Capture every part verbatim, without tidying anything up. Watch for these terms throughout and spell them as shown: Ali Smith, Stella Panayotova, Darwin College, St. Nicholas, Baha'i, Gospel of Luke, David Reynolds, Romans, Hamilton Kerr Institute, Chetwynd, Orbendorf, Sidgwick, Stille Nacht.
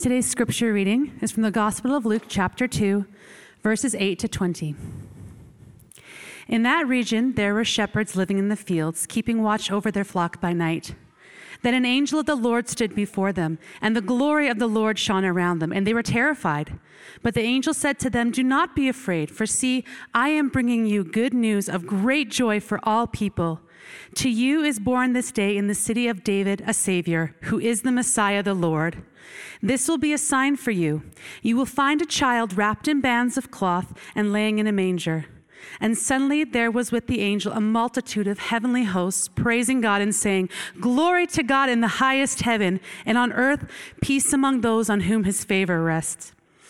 Today's scripture reading is from the Gospel of Luke, chapter two, verses eight to twenty. In that region, there were shepherds living in the fields, keeping watch over their flock by night. Then an angel of the Lord stood before them, and the glory of the Lord shone around them, and they were terrified. But the angel said to them, "Do not be afraid, for see, I am bringing you good news of great joy for all people. To you is born this day in the city of David a Savior, who is the Messiah, the Lord. This will be a sign for you. You will find a child wrapped in bands of cloth and laying in a manger." And suddenly there was with the angel a multitude of heavenly hosts, praising God and saying, "Glory to God in the highest heaven, and on earth peace among those on whom his favor rests."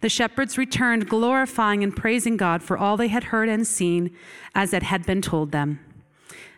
The shepherds returned, glorifying and praising God for all they had heard and seen, as it had been told them.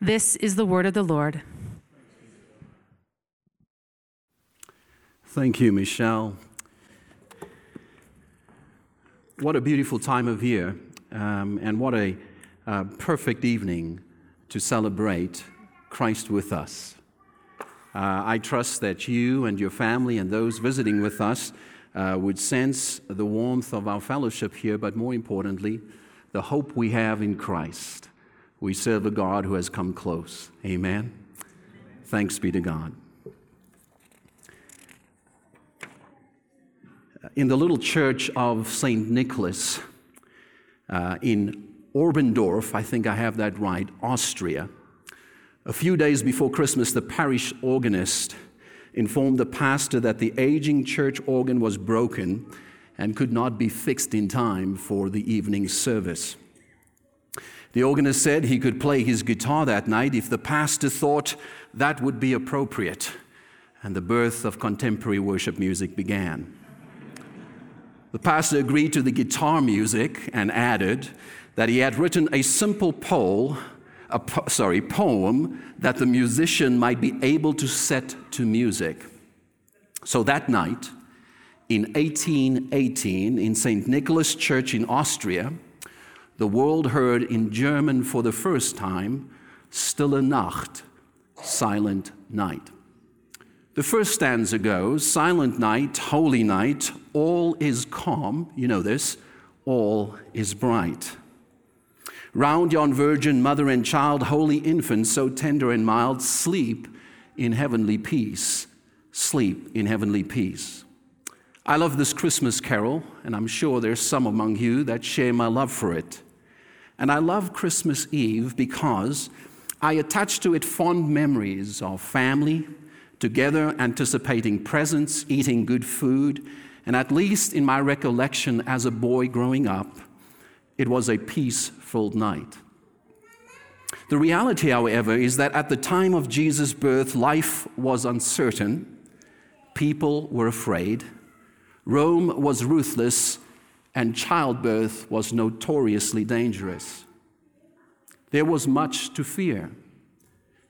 This is the word of the Lord. Thank you, Michelle. What a beautiful time of year, um, and what a uh, perfect evening to celebrate Christ with us. Uh, I trust that you and your family and those visiting with us Uh, would sense the warmth of our fellowship here, but more importantly, the hope we have in Christ. We serve a God who has come close. Amen? Amen. Thanks be to God. In the little church of Saint Nicholas uh, in Orbendorf, I think I have that right, Austria, a few days before Christmas, the parish organist informed the pastor that the aging church organ was broken and could not be fixed in time for the evening service. The organist said he could play his guitar that night if the pastor thought that would be appropriate, and the birth of contemporary worship music began. The pastor agreed to the guitar music and added that he had written a simple poll A po- sorry, poem that the musician might be able to set to music. So that night, in eighteen eighteen, in Saint Nicholas Church in Austria, the world heard in German for the first time, Stille Nacht, Silent Night. The first stanza goes, "Silent night, holy night, all is calm," you know this, "all is bright. Round yon virgin mother and child, holy infant, so tender and mild, sleep in heavenly peace, sleep in heavenly peace." I love this Christmas carol, and I'm sure there's some among you that share my love for it. And I love Christmas Eve because I attach to it fond memories of family, together anticipating presents, eating good food, and at least in my recollection as a boy growing up, it was a peaceful night. The reality, however, is that at the time of Jesus' birth, life was uncertain, people were afraid, Rome was ruthless, and childbirth was notoriously dangerous. There was much to fear.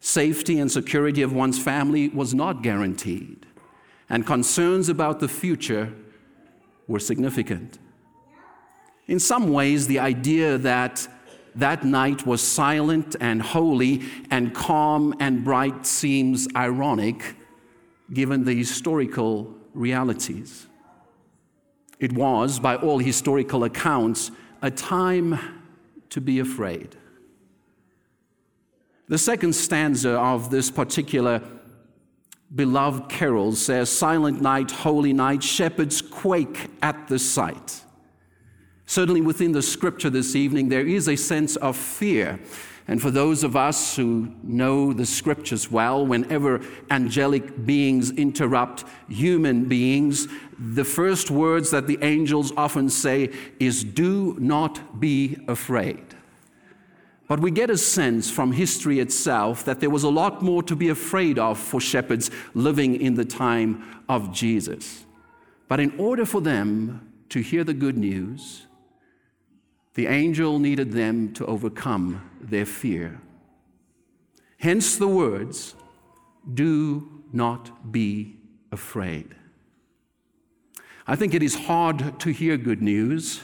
Safety and security of one's family was not guaranteed, and concerns about the future were significant. In some ways, the idea that that night was silent and holy and calm and bright seems ironic, given the historical realities. It was, by all historical accounts, a time to be afraid. The second stanza of this particular beloved carol says, "Silent night, holy night, shepherds quake at the sight." Certainly within the scripture this evening, there is a sense of fear. And for those of us who know the scriptures well, whenever angelic beings interrupt human beings, the first words that the angels often say is, "Do not be afraid." But we get a sense from history itself that there was a lot more to be afraid of for shepherds living in the time of Jesus. But in order for them to hear the good news, The angel needed them to overcome their fear. Hence the words, "Do not be afraid." I think it is hard to hear good news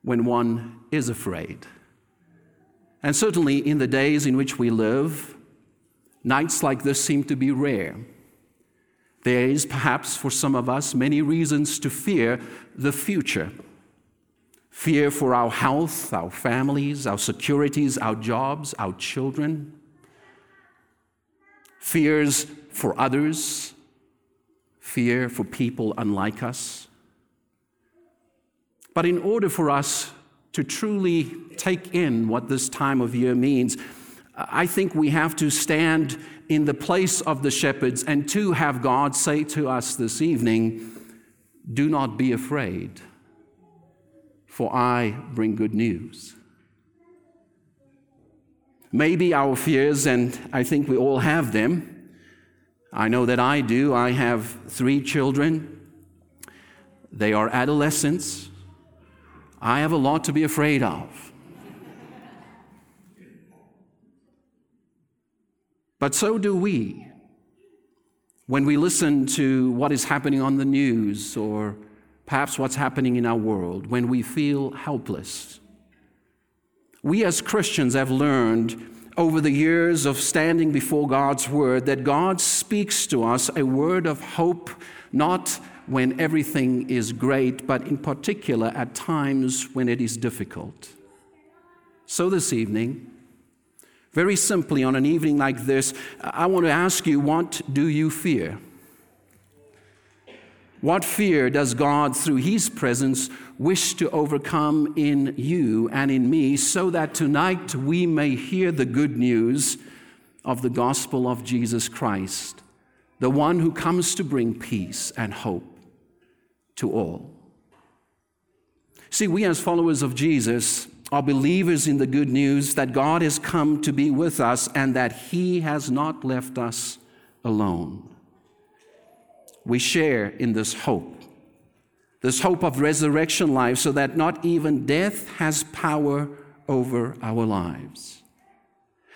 when one is afraid. And certainly in the days in which we live, nights like this seem to be rare. There is perhaps for some of us many reasons to fear the future. Fear for our health, our families, our securities, our jobs, our children. Fears for others. Fear for people unlike us. But in order for us to truly take in what this time of year means, I think we have to stand in the place of the shepherds and to have God say to us this evening, "Do not be afraid, for I bring good news." Maybe our fears, and I think we all have them, I know that I do, I have three children, they are adolescents, I have a lot to be afraid of. But so do we when we listen to what is happening on the news or perhaps what's happening in our world, when we feel helpless. We as Christians have learned over the years of standing before God's Word that God speaks to us a word of hope, not when everything is great, but in particular at times when it is difficult. So this evening, very simply on an evening like this, I want to ask you, what do you fear? What fear does God, through His presence, wish to overcome in you and in me so that tonight we may hear the good news of the gospel of Jesus Christ, the one who comes to bring peace and hope to all? See, we as followers of Jesus are believers in the good news that God has come to be with us and that He has not left us alone. We share in this hope, this hope of resurrection life, so that not even death has power over our lives.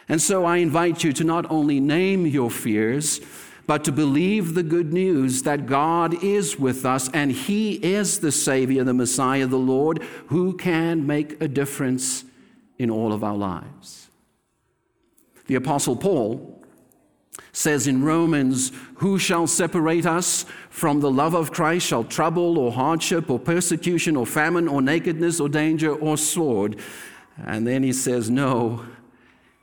And so I invite you to not only name your fears, but to believe the good news that God is with us and He is the Savior, the Messiah, the Lord, who can make a difference in all of our lives. The Apostle Paul says in Romans, "Who shall separate us from the love of Christ? Shall trouble or hardship or persecution or famine or nakedness or danger or sword?" And then he says, "No.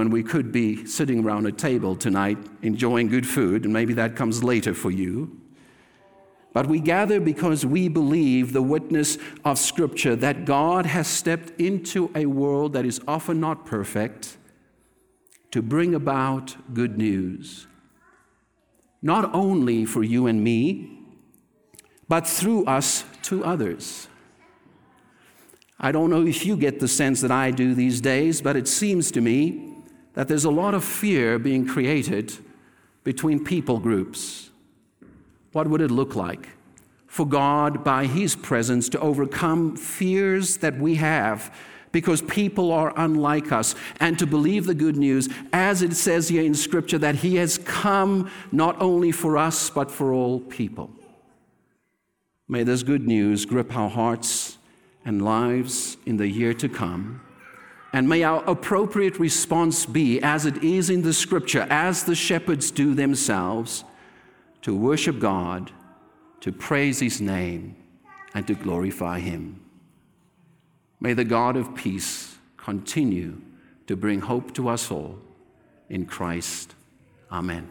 when we could be sitting around a table tonight enjoying good food, and maybe that comes later for you. But we gather because we believe the witness of Scripture that God has stepped into a world that is often not perfect to bring about good news, not only for you and me, but through us to others. I don't know if you get the sense that I do these days, but it seems to me that there's a lot of fear being created between people groups. What would it look like for God, by His presence, to overcome fears that we have because people are unlike us, and to believe the good news, as it says here in Scripture, that He has come not only for us, but for all people? May this good news grip our hearts and lives in the year to come. And may our appropriate response be, as it is in the Scripture, as the shepherds do themselves, to worship God, to praise His name, and to glorify Him. May the God of peace continue to bring hope to us all. In Christ, amen.